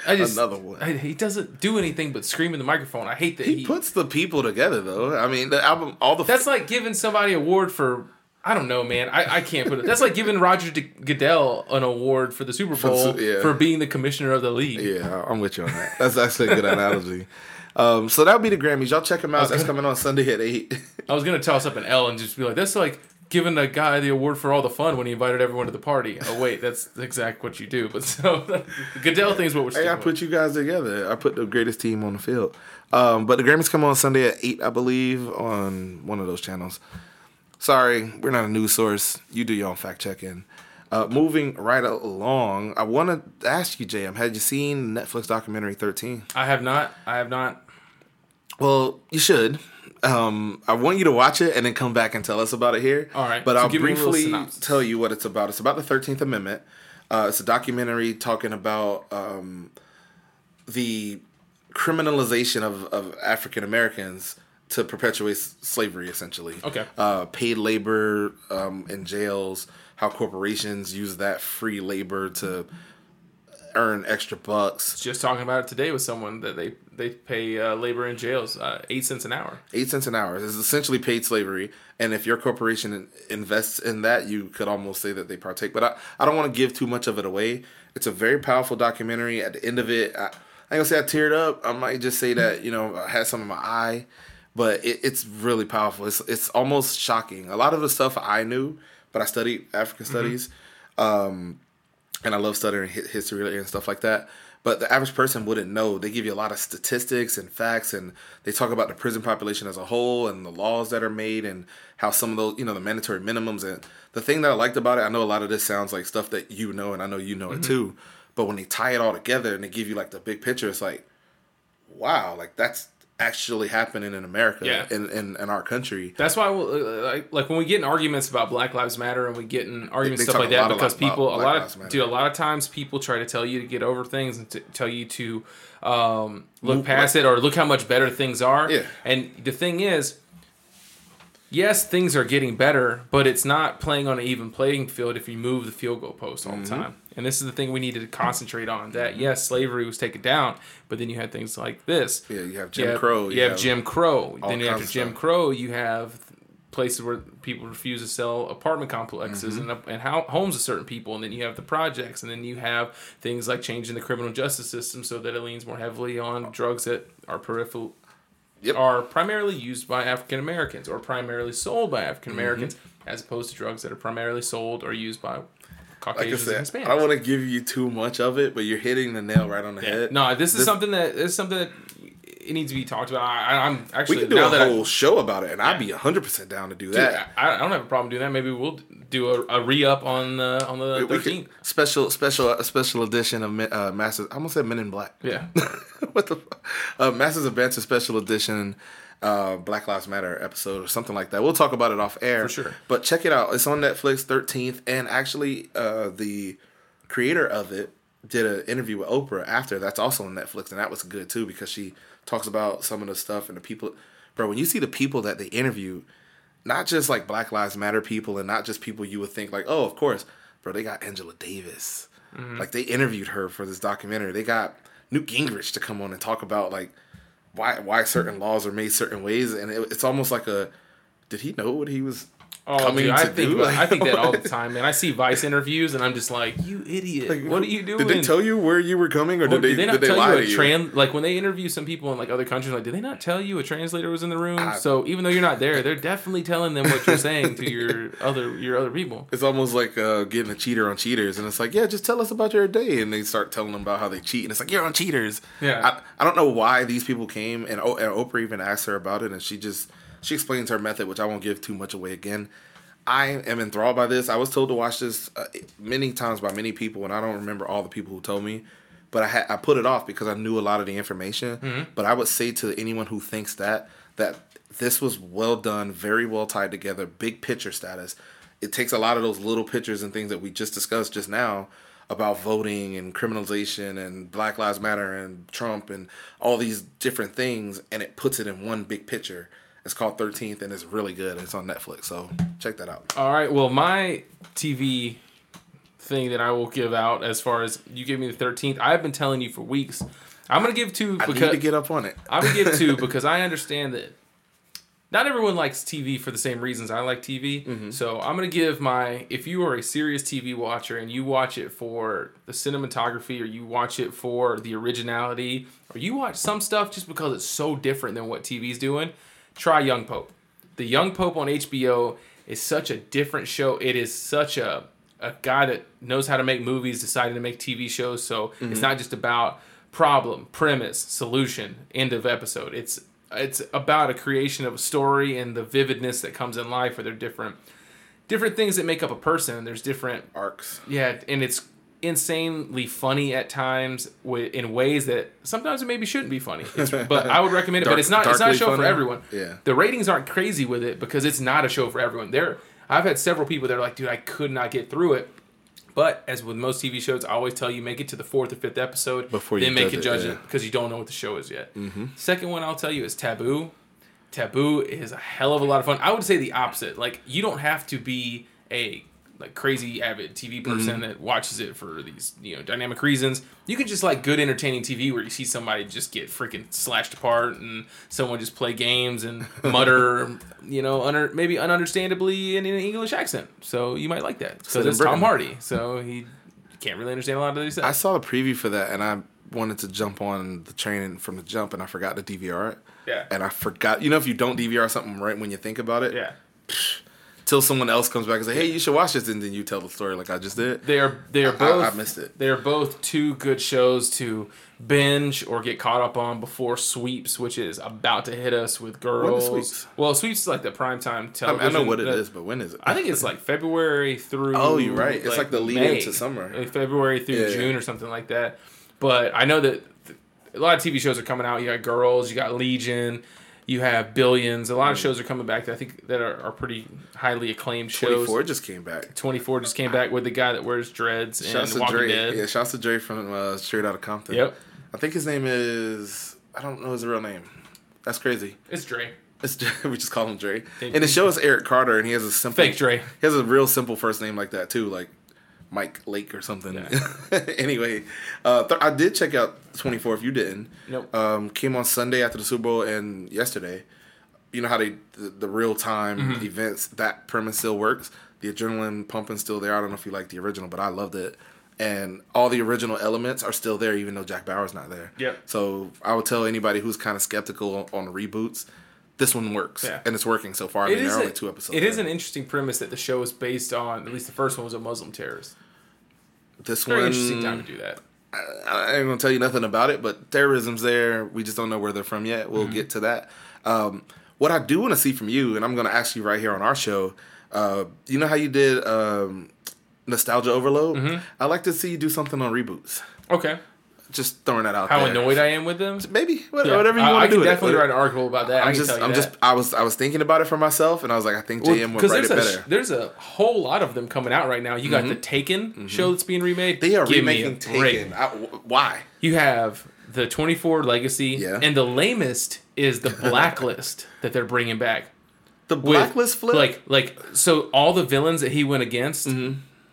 Another one. He doesn't do anything but scream in the microphone. I hate that he puts the people together though. I mean, the album, all the. That's like giving somebody an award for. I don't know, man. I can't put it. That's like giving Roger Goodell an award for the Super Bowl for being the commissioner of the league. Yeah, I'm with you on that. That's actually a good analogy. So that'll be the Grammys. Y'all check them out. That's coming on Sunday at 8. I was gonna toss up an L and just be like, that's like giving a guy the award for all the fun when he invited everyone to the party. Oh, wait, that's exactly what you do. But so, Goodell thing's what we're sticking with. I put you guys together. I put the greatest team on the field. But the Grammys come on Sunday at 8, I believe, on one of those channels. Sorry, we're not a news source. You do your own fact-checking. Moving right along, I want to ask you, JM, had you seen Netflix documentary 13? I have not. Well, you should. I want you to watch it and then come back and tell us about it here. All right. But so I'll briefly tell you what it's about. It's about the 13th Amendment. It's a documentary talking about the criminalization of African Americans to perpetuate slavery, essentially. Okay. Paid labor in jails, how corporations use that free labor to earn extra bucks. Just talking about it today with someone that they pay labor in jails 8 cents an hour. 8 cents an hour. It's essentially paid slavery. And if your corporation invests in that, you could almost say that they partake. But I don't want to give too much of it away. It's a very powerful documentary. At the end of it, I ain't going to say I teared up. I might just say that, I had some in my eye. But it's really powerful. It's almost shocking. A lot of the stuff I knew, but I studied African studies. And I love studying history and stuff like that. But the average person wouldn't know. They give you a lot of statistics and facts. And they talk about the prison population as a whole and the laws that are made and how some of those, the mandatory minimums. And the thing that I liked about it, I know a lot of this sounds like stuff that you know, and I know you know it too. But when they tie it all together and they give you the big picture, it's like, wow, that's actually happening in America, in our country. That's why when we get in arguments about Black Lives Matter and we get in arguments stuff like that, because people a lot of times people try to tell you to get over things and to tell you to look past it or look how much better things are. Yeah. And the thing is, yes, things are getting better, but it's not playing on an even playing field if you move the field goal post all the time. And this is the thing we needed to concentrate on, that, yes, slavery was taken down, but then you had things like this. Yeah, you have Jim Crow. You have Jim Crow. Then after Jim Crow, you have places where people refuse to sell apartment complexes and homes to certain people. And then you have the projects. And then you have things like changing the criminal justice system so that it leans more heavily on drugs that are peripheral. Yep. Are primarily used by African Americans or primarily sold by African Americans as opposed to drugs that are primarily sold or used by Caucasians and Hispanics. I don't want to give you too much of it, but you're hitting the nail right on the head. No, this is something that it needs to be talked about. I'm actually, we can do now a whole show about it, and I'd be 100% down to do that. Dude, I don't have a problem doing that. Maybe we'll do a re-up on the 13th. Special edition of Masters. I almost said Men in Black. Yeah. What the fuck? Masters of Banter special edition. Black Lives Matter episode or something like that. We'll talk about it off air. For sure. But check it out. It's on Netflix 13th. And actually, the creator of it did an interview with Oprah after. That's also on Netflix. And that was good, too, because she talks about some of the stuff and the people. Bro, when you see the people that they interview, not just like Black Lives Matter people and not just people you would think like, oh, of course. Bro, they got Angela Davis. Mm-hmm. Like, they interviewed her for this documentary. They got Newt Gingrich to come on and talk about, like, why certain laws are made certain ways, and it's almost like a, did he know what he was coming to do? Like, I think that all the time, man. I see Vice interviews, and I'm just like, you idiot. Like, what are you doing? Did they tell you where you were coming, or did they lie to you? Like, when they interview some people in, like, other countries, like, did they not tell you a translator was in the room? So even though you're not there, they're definitely telling them what you're saying to your other people. It's almost like getting a cheater on Cheaters, and it's like, yeah, just tell us about your day, and they start telling them about how they cheat, and it's like, you're on Cheaters. Yeah. I don't know why these people came, and Oprah even asked her about it, and she explains her method, which I won't give too much away again. I am enthralled by this. I was told to watch this many times by many people, and I don't remember all the people who told me. But I put it off because I knew a lot of the information. Mm-hmm. But I would say to anyone who thinks that this was well done, very well tied together, big picture status. It takes a lot of those little pictures and things that we just discussed just now about voting and criminalization and Black Lives Matter and Trump and all these different things, and it puts it in one big picture. It's called 13th, and it's really good. It's on Netflix, so check that out. All right. Well, my TV thing that I will give out as far as you give me the 13th, I've been telling you for weeks. I'm going to give two. I need to get up on it. I'm going to give two because I understand that not everyone likes TV for the same reasons I like TV. Mm-hmm. So I'm going to give if you are a serious TV watcher and you watch it for the cinematography or you watch it for the originality or you watch some stuff just because it's so different than what TV's doing, try Young Pope. The Young Pope on HBO is such a different show. It is such a guy that knows how to make movies, decided to make TV shows. So It's not just about problem, premise, solution, end of episode. It's about a creation of a story and the vividness that comes in life where there are different things that make up a person. There's different arcs. Yeah, and it's insanely funny at times in ways that sometimes it maybe shouldn't be funny. But I would recommend it. But it's not a show funny for everyone. Yeah. The ratings aren't crazy with it because it's not a show for everyone. I've had several people that are like, dude, I could not get through it. But as with most TV shows, I always tell you, make it to the 4th or 5th episode. Before you then make a judgment because you don't know what the show is yet. Mm-hmm. Second one I'll tell you is Taboo. Taboo is a hell of a lot of fun. I would say the opposite. Like, you don't have to be a like crazy avid TV person that watches it for these dynamic reasons. You can just like good entertaining TV where you see somebody just get freaking slashed apart and someone just play games and mutter, maybe ununderstandably in an English accent. So you might like that. So there's Tom Hardy. So he can't really understand a lot of these things. I saw the preview for that and I wanted to jump on the train from the jump and I forgot to DVR it. Yeah. And I forgot, if you don't DVR something right when you think about it. Yeah. Till someone else comes back and say, "Hey, you should watch this," and then you tell the story like I just did. I missed it. They are both two good shows to binge or get caught up on before Sweeps, which is about to hit us with girls. When is Sweeps? Well, Sweeps is like the primetime television. I know what it is, but when is it? I think it's like February through. Oh, you're right. It's like the lead into summer. Like February through June or something like that. But I know that a lot of TV shows are coming out. You got Girls. You got Legion. You have Billions. A lot of shows are coming back that I think that are pretty highly acclaimed shows. 24 just came back. 24 just came back with the guy that wears dreads and Walking Dead. Yeah, shouts to Jerry from Straight Outta Compton. Yep. I think his name is... I don't know his real name. That's crazy. It's Dre. We just call him Dre. And the show is Eric Carter, and he has a simple... Fake Dre. He has a real simple first name like that, too. Like Mike Lake or something. Yeah. Anyway, I did check out 24 if you didn't. Nope. Came on Sunday after the Super Bowl and yesterday. You know how the real-time events, that premise still works. The adrenaline pumping still there. I don't know if you like the original, but I loved it. And all the original elements are still there, even though Jack Bauer's not there. Yeah. So I would tell anybody who's kind of skeptical on reboots, this one works, and it's working so far. There are only two episodes. It is an interesting premise that the show is based on. At least the first one was a Muslim terrorist. This one, very interesting time to do that. I ain't gonna tell you nothing about it, but terrorism's there. We just don't know where they're from yet. We'll get to that. What I do want to see from you, and I'm going to ask you right here on our show, you know how you did Nostalgia Overload? Mm-hmm. I'd like to see you do something on reboots. Okay. Just throwing that out there. How annoyed I am with them? Maybe. Whatever you want to do. I can definitely write an article about that. I was thinking about it for myself, and I was like, I think JM would write it better. There's a whole lot of them coming out right now. You got the Taken show that's being remade. They are remaking Taken. Why? You have the 24 Legacy, and the lamest is the Blacklist that they're bringing back. The Blacklist flip? So all the villains that he went against,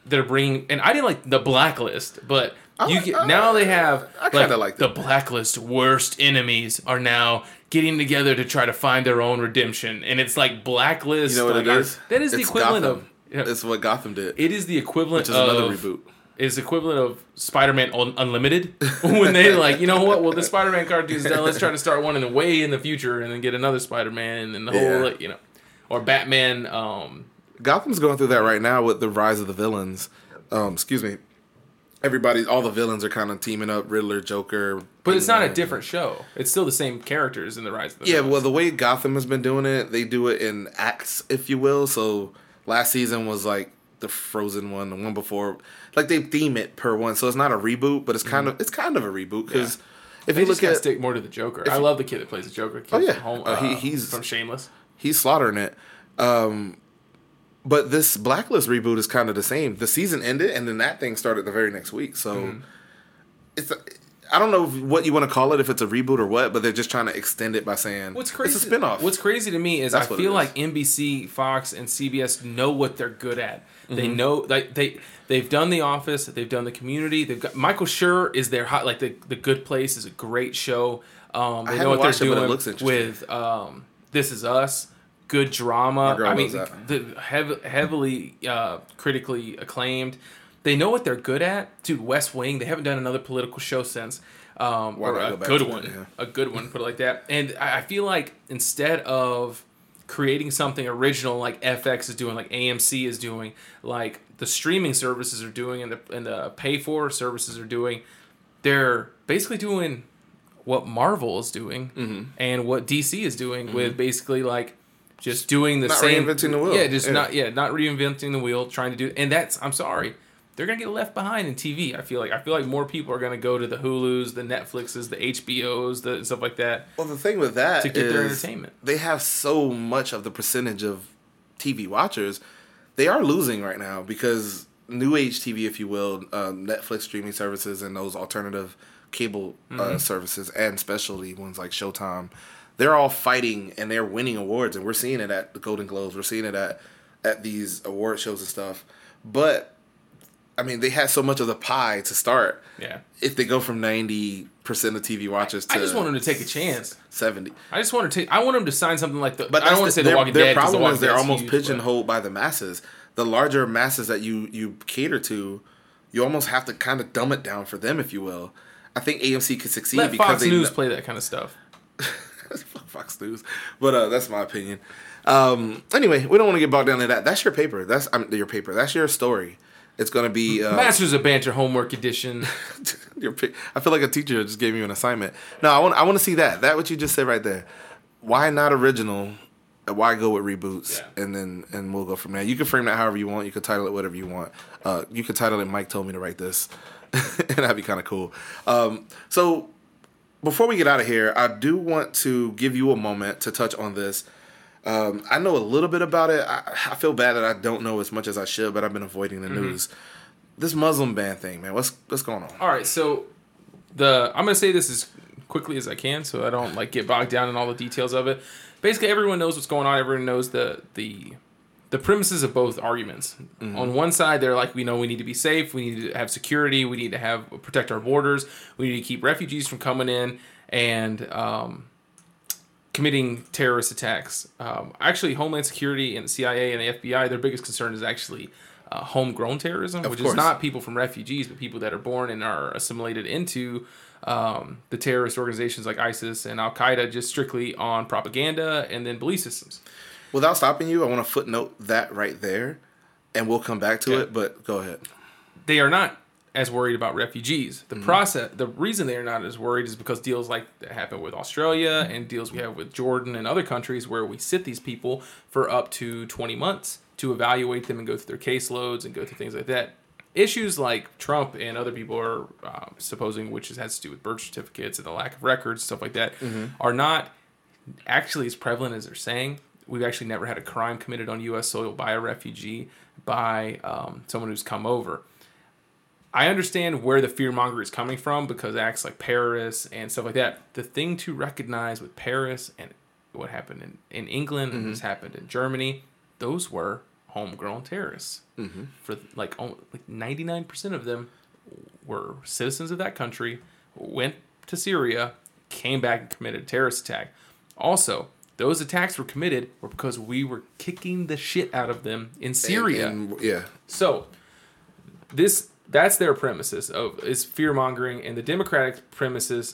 they're bringing... And I didn't like the Blacklist, but now they have... I kind of like that. The Blacklist's worst enemies are now getting together to try to find their own redemption. And it's like Blacklist... You know what it is? That is the equivalent of... It's what Gotham did. It is the equivalent of... Which is another reboot. Is equivalent of Spider-Man Unlimited when they like, you know what? Well, the Spider-Man cartoon's done. Let's try to start one in the way in the future and then get another Spider-Man and then the whole, you know, or Batman. Gotham's going through that right now with the rise of the villains. All the villains are kind of teaming up. Riddler, Joker. But it's not a different show. It's still the same characters in the rise of the villains. Yeah, well, the way Gotham has been doing it, they do it in acts, if you will. So last season was like the Frozen one, the one before, like they theme it per one, so it's not a reboot, but it's kind of a reboot because if you look at stick more to the Joker, I love the kid that plays the Joker. He's from Shameless. He's slaughtering it, but this Blacklist reboot is kind of the same. The season ended, and then that thing started the very next week. So I don't know what you want to call it, if it's a reboot or what, but they're just trying to extend it by saying it's a spinoff. What's crazy to me is I feel like NBC, Fox, and CBS know what they're good at. They know, like they've done The Office, they've done The Community. They've got Michael Schur is their hot, like the Good Place is a great show. They know what they're doing with This Is Us, good drama. I mean, heavily critically acclaimed. They know what they're good at, dude. West Wing. They haven't done another political show since, a good one, put it like that. And I feel like instead of creating something original like FX is doing, like AMC is doing, like the streaming services are doing, and the pay for services are doing, they're basically doing what Marvel is doing and what DC is doing with basically like just doing the same, not reinventing the wheel. Not reinventing the wheel, trying to do, and that's, I'm sorry, they're gonna get left behind in TV. I feel like more people are gonna go to the Hulus, the Netflixes, the HBOs, the stuff like that. Well, the thing with that is their entertainment. They have so much of the percentage of TV watchers. They are losing right now because new age TV, if you will, Netflix streaming services and those alternative cable services and specialty ones like Showtime, they're all fighting and they're winning awards, and we're seeing it at the Golden Globes. We're seeing it at these award shows and stuff, but. I mean, they had so much of the pie to start. Yeah. If they go from 90% of TV watchers to... I just want them to take a chance. 70. I want them to sign something like the... But I don't want to say The Walking Dead. Their problem is they're almost pigeonholed by the masses. The larger masses that you cater to, you almost have to kind of dumb it down for them, if you will. I think AMC could succeed because Fox News play that kind of stuff. Fuck Fox News. But that's my opinion. Anyway, we don't want to get bogged down in that. That's your paper. That's your story. It's going to be... Masters of Banter Homework Edition. I feel like a teacher just gave you an assignment. No, I want to see that. That what you just said right there. Why not original? Why go with reboots? Yeah. And we'll go from there. You can frame that however you want. You can title it whatever you want. You can title it Mike Told Me to Write This. And that'd be kind of cool. So before we get out of here, I do want to give you a moment to touch on this. I know a little bit about it. I feel bad that I don't know as much as I should, but I've been avoiding the news. This Muslim ban thing, man, what's going on? All right, so I'm going to say this as quickly as I can so I don't get bogged down in all the details of it. Basically, everyone knows what's going on. Everyone knows the premises of both arguments. On one side, they're like, we know we need to be safe. We need to have security. We need to protect our borders. We need to keep refugees from coming in and... committing terrorist attacks. Actually, Homeland Security and the CIA and the FBI, their biggest concern is actually homegrown terrorism, which is not people from refugees, but people that are born and are assimilated into the terrorist organizations like ISIS and Al-Qaeda, just strictly on propaganda and then belief systems. Without stopping you, I want to footnote that right there, and we'll come back to it, but go ahead. They are not as worried about refugees. The process, the reason they're not as worried is because deals like that happen with Australia and deals we have with Jordan and other countries where we sit these people for up to 20 months to evaluate them and go through their caseloads and go through things like that. Issues like Trump and other people are supposing, which has to do with birth certificates and the lack of records, stuff like that, are not actually as prevalent as they're saying. We've actually never had a crime committed on U.S. soil by a refugee, by someone who's come over. I understand where the fearmonger is coming from because acts like Paris and stuff like that. The thing to recognize with Paris and what happened in England and what's happened in Germany, those were homegrown terrorists. For like 99% of them were citizens of that country, went to Syria, came back and committed a terrorist attack. Also, those attacks were committed were because we were kicking the shit out of them in Syria. So this... That's their premises of is fear mongering, and the Democratic premise is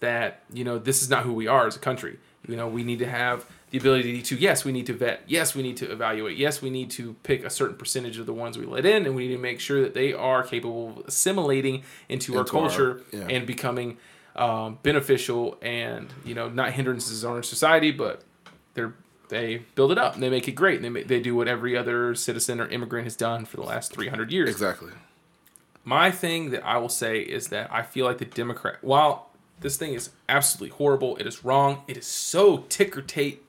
that this is not who we are as a country. We need to have the ability to we need to vet, we need to evaluate, we need to pick a certain percentage of the ones we let in, and we need to make sure that they are capable of assimilating into our culture and becoming beneficial and not hindrances on our society, but they build it up and they make it great. And they do what every other citizen or immigrant has done for the last 300 years. Exactly. My thing that I will say is that I feel like the Democrat, while this thing is absolutely horrible, it is wrong, it is so ticker tape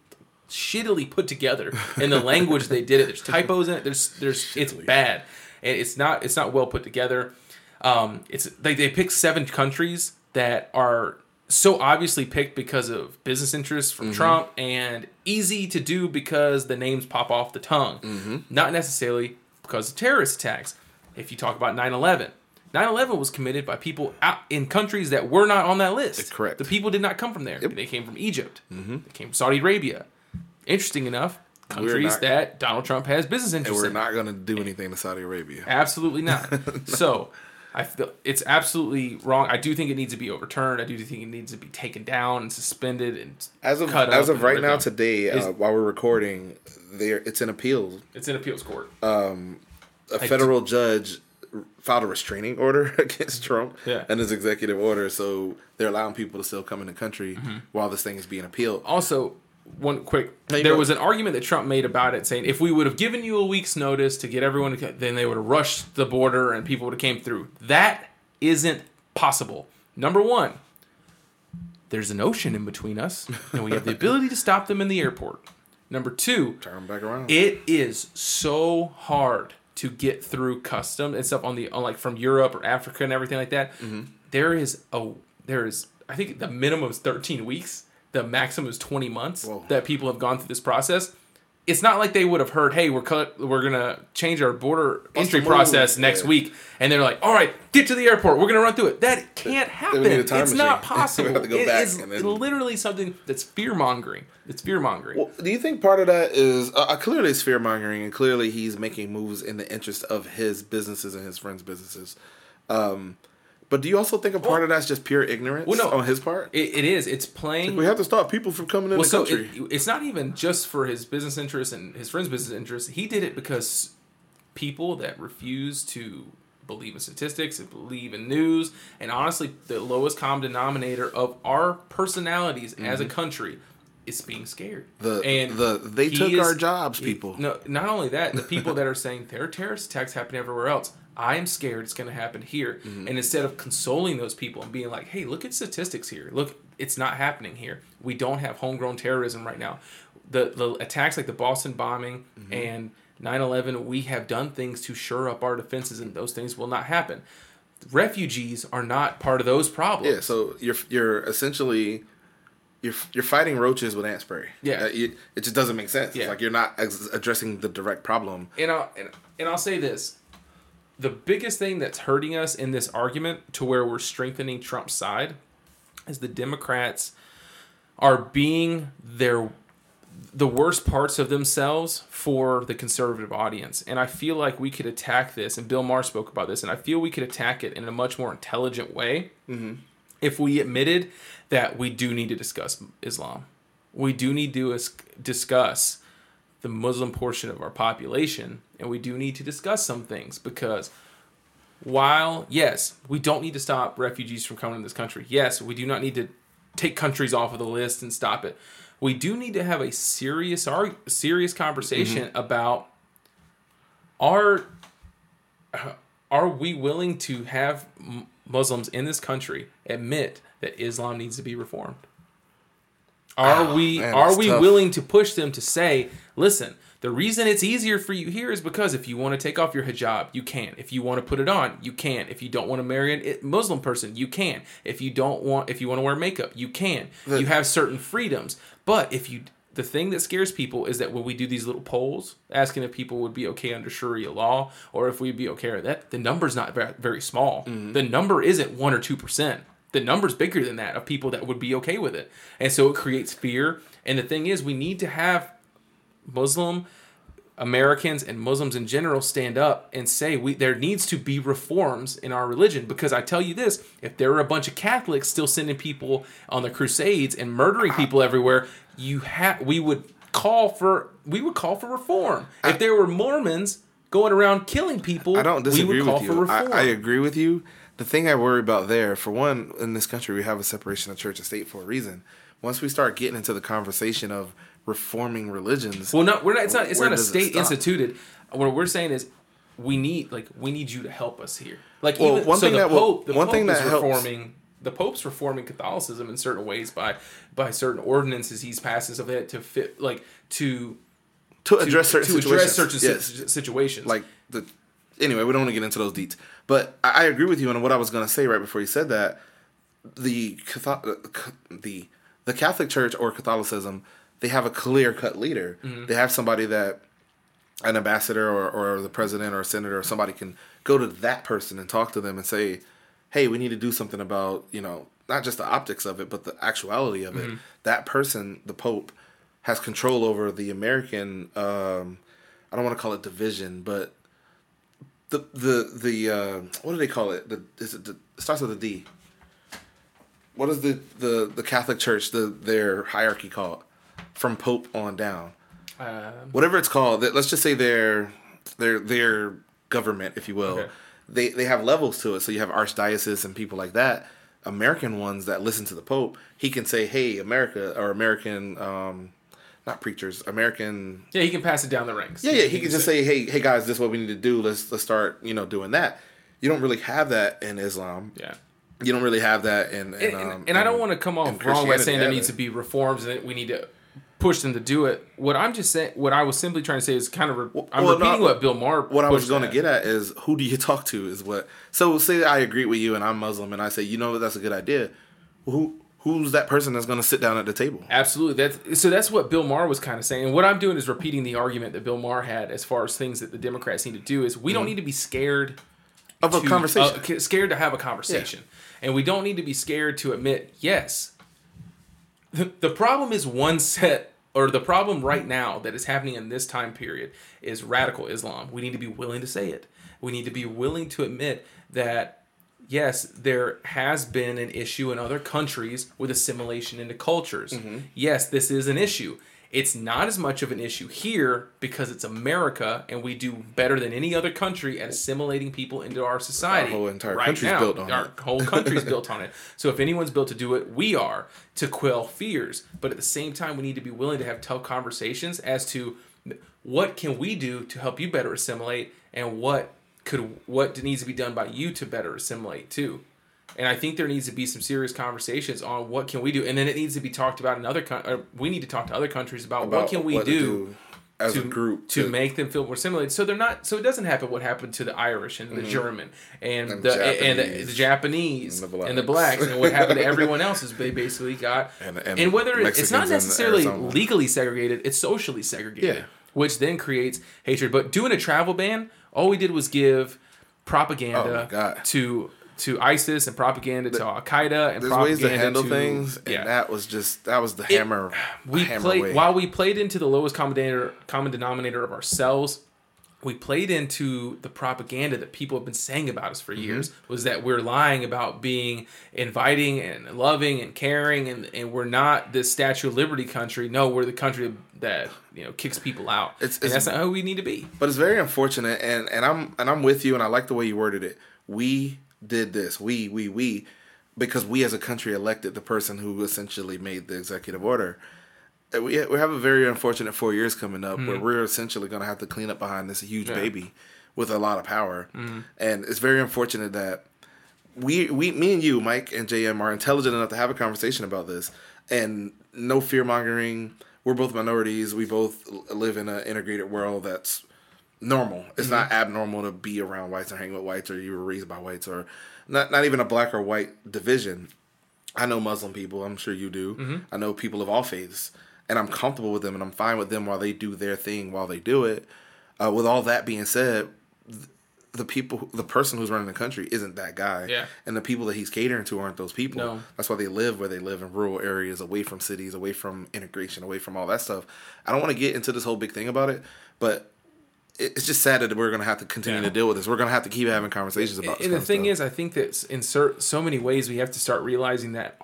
shittily put together in the language they did it. There's typos in it. There's it's bad. And it's not well put together. It's like they pick seven countries that are so obviously picked because of business interests from Trump, and easy to do because the names pop off the tongue. Not necessarily because of terrorist attacks. If you talk about 9/11, 9/11 was committed by people out in countries that were not on that list. Correct. The people did not come from there. Yep. They came from Egypt. They came from Saudi Arabia. Interesting enough, countries that Donald Trump has business interests in. And we're not going to do anything to Saudi Arabia. Absolutely not. No. So... I feel it's absolutely wrong. I do think it needs to be overturned. I do think it needs to be taken down and suspended and as of right now today, while we're recording, it's in appeals. It's in appeals court. A federal judge filed a restraining order against Trump and his executive order, so they're allowing people to still come in the country while this thing is being appealed. Also, there was an argument that Trump made about it, saying if we would have given you a week's notice to get everyone, then they would have rushed the border and people would have came through. That isn't possible. Number one, there's an ocean in between us, and we have the ability to stop them in the airport. Number two, turn them back around. It is so hard to get through customs and stuff on like from Europe or Africa and everything like that. There is I think the minimum is 13 weeks. The maximum is 20 months that people have gone through this process. It's not like they would have heard, hey, we're going to change our border entry process next week. And they're like, all right, get to the airport. We're going to run through it. That can't happen. It's not possible. It is literally something that's fear-mongering. It's fear-mongering. Well, do you think part of that is... clearly it's fear-mongering, and clearly he's making moves in the interest of his businesses and his friends' businesses. But do you also think a part of that's just pure ignorance on his part? It is. It's playing... We have to stop people from coming into the country. It's not even just for his business interests and his friend's business interests. He did it because people that refuse to believe in statistics and believe in news, and honestly, the lowest common denominator of our personalities as a country is being scared. They took our jobs, people. No, not only that, the people that are saying there are terrorist attacks happening everywhere else. I am scared it's going to happen here. And instead of consoling those people and being like, hey, look at statistics here. Look, it's not happening here. We don't have homegrown terrorism right now. The attacks like the Boston bombing and 9/11, we have done things to shore up our defenses, and those things will not happen. Refugees are not part of those problems. Yeah, so you're essentially... You're fighting roaches with ant spray. Yeah, it just doesn't make sense. Yeah. It's like you're not addressing the direct problem. And I'll say this: the biggest thing that's hurting us in this argument, to where we're strengthening Trump's side, is the Democrats are being the worst parts of themselves for the conservative audience. And I feel like we could attack this. And Bill Maher spoke about this. And I feel we could attack it in a much more intelligent way. If we admitted that we do need to discuss Islam, we do need to discuss the Muslim portion of our population, and we do need to discuss some things, because while, yes, we don't need to stop refugees from coming to this country. Yes, we do not need to take countries off of the list and stop it. We do need to have a serious conversation about are we willing to have Muslims in this country admit that Islam needs to be reformed? Are we willing to push them to say, listen, the reason it's easier for you here is because if you want to take off your hijab, you can. If you want to put it on, you can. If you don't want to marry a Muslim person, you can. If you want to wear makeup, you can. You have certain freedoms. But the thing that scares people is that when we do these little polls asking if people would be okay under Sharia law or if we'd be okay with that, the number's not very small. Mm-hmm. The number isn't 1 or 2%. The number's bigger than that of people that would be okay with it. And so it creates fear. And the thing is, we need to have Muslim Americans and Muslims in general stand up and say there needs to be reforms in our religion. Because I tell you this, if there are a bunch of Catholics still sending people on the Crusades and murdering people everywhere, we would call for reform. If there were Mormons going around killing people, I don't disagree we would call with you. For reform. I agree with you. The thing I worry about there, for one, in this country, we have a separation of church and state for a reason. Once we start getting into the conversation of reforming religions, it's not a state instituted. What we're saying is, we need you to help us here. Like well, even one so thing the that Pope, the one Pope thing is that reforming. Helps. The Pope's reforming Catholicism in certain ways by certain ordinances he's passing stuff that to fit like to address certain situations. Like the. Anyway, we don't want to get into those deets. But I agree with you on what I was going to say right before you said that. The Catholic Church or Catholicism, they have a clear-cut leader. Mm-hmm. They have somebody that an ambassador or the president or a senator or somebody can go to that person and talk to them and say, hey, we need to do something about, not just the optics of it, but the actuality of it. That person, the Pope, has control over the American, I don't want to call it division, but... The what do they call it? It starts with a D. What is the Catholic Church their hierarchy called from Pope on down? Whatever it's called, let's just say their government, if you will. Okay. They have levels to it. So you have archdiocese and people like that. American ones that listen to the Pope, he can say, "Hey, America," or American. Not preachers, American. Yeah, he can pass it down the ranks. Yeah, he can just say, hey guys, this is what we need to do. Let's start, doing that. You don't really have that in Islam. Yeah. You don't really have that in and I don't want to come off wrong by saying there needs to be reforms and that we need to push them to do it. What I'm just saying, what I was simply trying to say is kind of repeating what Bill Maher. What I was going to get at is who do you talk to is what. So say I agree with you and I'm Muslim and I say, that's a good idea. Well, Who's that person that's going to sit down at the table? Absolutely. That's what Bill Maher was kind of saying. And what I'm doing is repeating the argument that Bill Maher had as far as things that the Democrats need to do is we don't need to be scared of a conversation. Scared to have a conversation. Yeah. And we don't need to be scared to admit, yes, the problem is one set or the problem right now that is happening in this time period is radical Islam. We need to be willing to say it. We need to be willing to admit that yes, there has been an issue in other countries with assimilation into cultures. Mm-hmm. Yes, this is an issue. It's not as much of an issue here because it's America and we do better than any other country at assimilating people into our society. Our whole entire country's built on it. Our whole country's built on it. So if anyone's built to do it, we are, to quell fears. But at the same time, we need to be willing to have tough conversations as to what can we do to help you better assimilate and what needs to be done by you to better assimilate too. And I think there needs to be some serious conversations on what can we do. And then it needs to be talked about in other countries. We need to talk to other countries about what can we do as a group to make them feel more assimilated. So they're not. So it doesn't happen what happened to the Irish and the German and the Japanese and the blacks. And what happened to everyone else is they basically got. And whether it's not necessarily legally segregated, it's socially segregated, which then creates hatred. But doing a travel ban. All we did was give propaganda to ISIS and propaganda to Al Qaeda and there's propaganda ways to handle things, and that was the hammer. We played into the lowest common denominator of ourselves. We played into the propaganda that people have been saying about us for years was that we're lying about being inviting and loving and caring and we're not this Statue of Liberty country. No, we're the country that kicks people out. That's not who we need to be. But it's very unfortunate, and I'm with you, and I like the way you worded it. we did this, we, because we as a country elected the person who essentially made the executive order. We have a very unfortunate 4 years coming up where we're essentially going to have to clean up behind this huge baby with a lot of power. And it's very unfortunate that we, me and you, Mike and JM, are intelligent enough to have a conversation about this. And no fear-mongering. We're both minorities. We both live in an integrated world that's normal. It's not abnormal to be around whites or hang with whites or you were raised by whites or not even a black or white division. I know Muslim people. I'm sure you do. I know people of all faiths. And I'm comfortable with them and I'm fine with them while they do their thing while they do it. With all that being said, the person who's running the country isn't that guy. Yeah. And the people that he's catering to aren't those people. No. That's why they live where they live in rural areas, away from cities, away from integration, away from all that stuff. I don't want to get into this whole big thing about it, but it's just sad that we're going to have to continue to deal with this. We're going to have to keep having conversations about this. And the thing is, I think that in so many ways, we have to start realizing that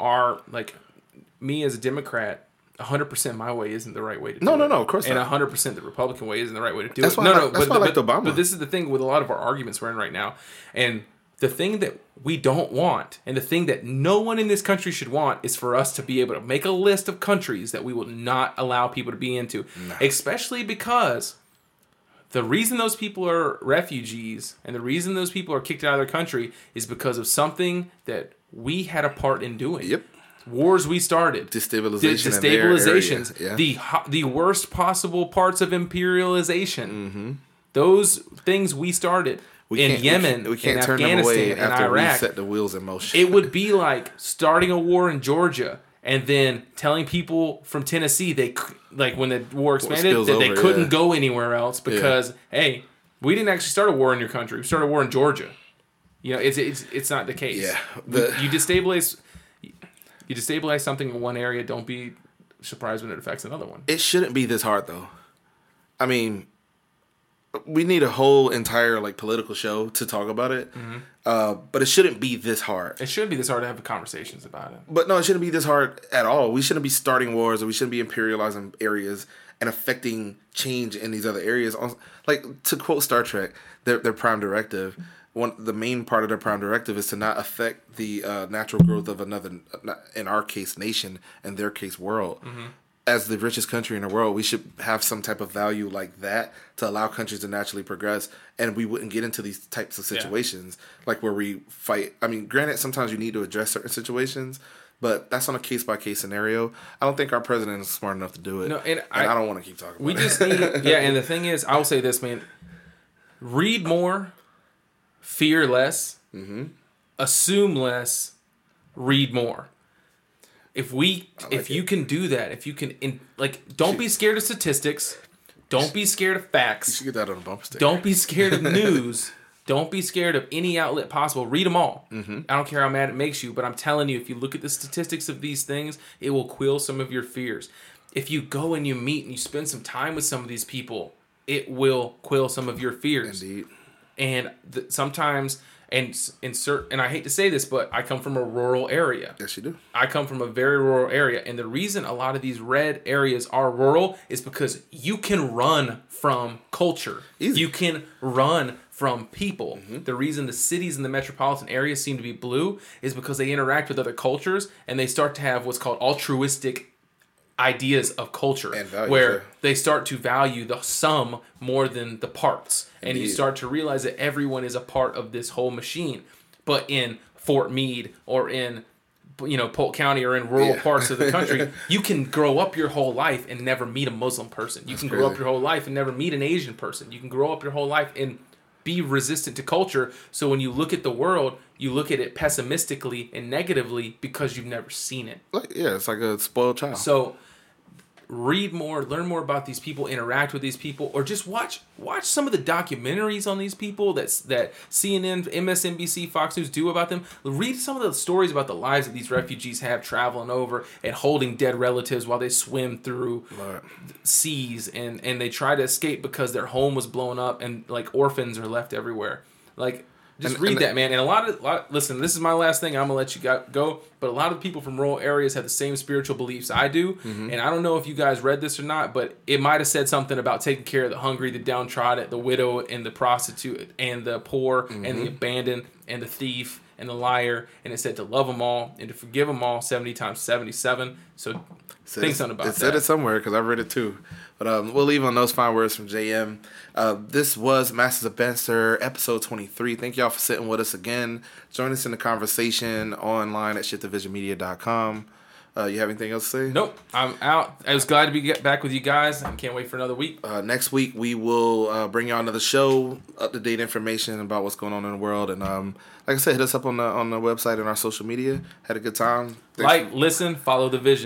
me as a Democrat, 100% my way isn't the right way to do it. No, of course not. And 100% the Republican way isn't the right way to do it. That's why I liked Obama. But this is the thing with a lot of our arguments we're in right now. And the thing that we don't want, and the thing that no one in this country should want, is for us to be able to make a list of countries that we will not allow people to be into. Nah. Especially because the reason those people are refugees and the reason those people are kicked out of their country is because of something that we had a part in doing. Yep. Wars we started, destabilizations, yeah. the worst possible parts of imperialization. Those things we started in Yemen, we can't turn them away after we set the wheels in motion. It would be like starting a war in Georgia and then telling people from Tennessee when the war expanded they couldn't go anywhere else because we didn't actually start a war in your country. We started a war in Georgia. You know, it's not the case. Yeah, you destabilize. You destabilize something in one area, don't be surprised when it affects another one. It shouldn't be this hard, though. I mean, we need a whole entire political show to talk about it. But it shouldn't be this hard. It shouldn't be this hard to have conversations about it. But no, it shouldn't be this hard at all. We shouldn't be starting wars or we shouldn't be imperializing areas and affecting change in these other areas. Like, to quote Star Trek, their prime directive... the main part of their prime directive is to not affect the natural growth of another, in our case, nation, in their case, world. As the richest country in the world, we should have some type of value like that to allow countries to naturally progress, and we wouldn't get into these types of situations like where we fight. I mean, granted, sometimes you need to address certain situations, but that's on a case-by-case scenario. I don't think our president is smart enough to do it, and I don't want to keep talking about it. And the thing is, I will say this, man. Read more. Fear less, assume less, read more. If you can do that, if you can, don't be scared of statistics. Don't be scared of facts. You should get that on a bump stick. Don't be scared of news. Don't be scared of any outlet possible. Read them all. I don't care how mad it makes you, but I'm telling you, if you look at the statistics of these things, it will quell some of your fears. If you go and you meet and you spend some time with some of these people, it will quell some of your fears. Indeed. And sometimes, and I hate to say this, but I come from a rural area. Yes, you do. I come from a very rural area. And the reason a lot of these red areas are rural is because you can run from culture. Easy. You can run from people. The reason the cities in the metropolitan areas seem to be blue is because they interact with other cultures and they start to have what's called altruistic ideas of culture and values, they start to value the sum more than the parts. Indeed. And you start to realize that everyone is a part of this whole machine. But in Fort Meade or in Polk County or in rural parts of the country, you can grow up your whole life and never meet a Muslim person. You can grow up your whole life and never meet an Asian person. You can grow up your whole life and be resistant to culture. So when you look at the world, you look at it pessimistically and negatively because you've never seen it. It's like a spoiled child. So read more, learn more about these people, interact with these people, or just watch some of the documentaries on these people that CNN, MSNBC, Fox News do about them. Read some of the stories about the lives that these refugees have traveling over and holding dead relatives while they swim through seas and they try to escape because their home was blown up and orphans are left everywhere. Just read that, man. And a lot. Listen, this is my last thing. I'm gonna let you go. But a lot of people from rural areas have the same spiritual beliefs I do. Mm-hmm. And I don't know if you guys read this or not, but it might have said something about taking care of the hungry, the downtrodden, the widow, and the prostitute, and the poor, mm-hmm. and the abandoned, and the thief, and the liar. And it said to love them all and to forgive them all 70 times 77. So think something about that. It said it somewhere because I read it too. But we'll leave on those fine words from JM. This was Masters of Banter, episode 23. Thank y'all for sitting with us again. Join us in the conversation online at shitdivisionmedia.com. You have anything else to say? Nope. I'm out. I was glad to be back with you guys. I can't wait for another week. Next week, we will bring y'all another show, up-to-date information about what's going on in the world. And like I said, hit us up on the website and our social media. Had a good time. Thanks. Listen, follow the vision.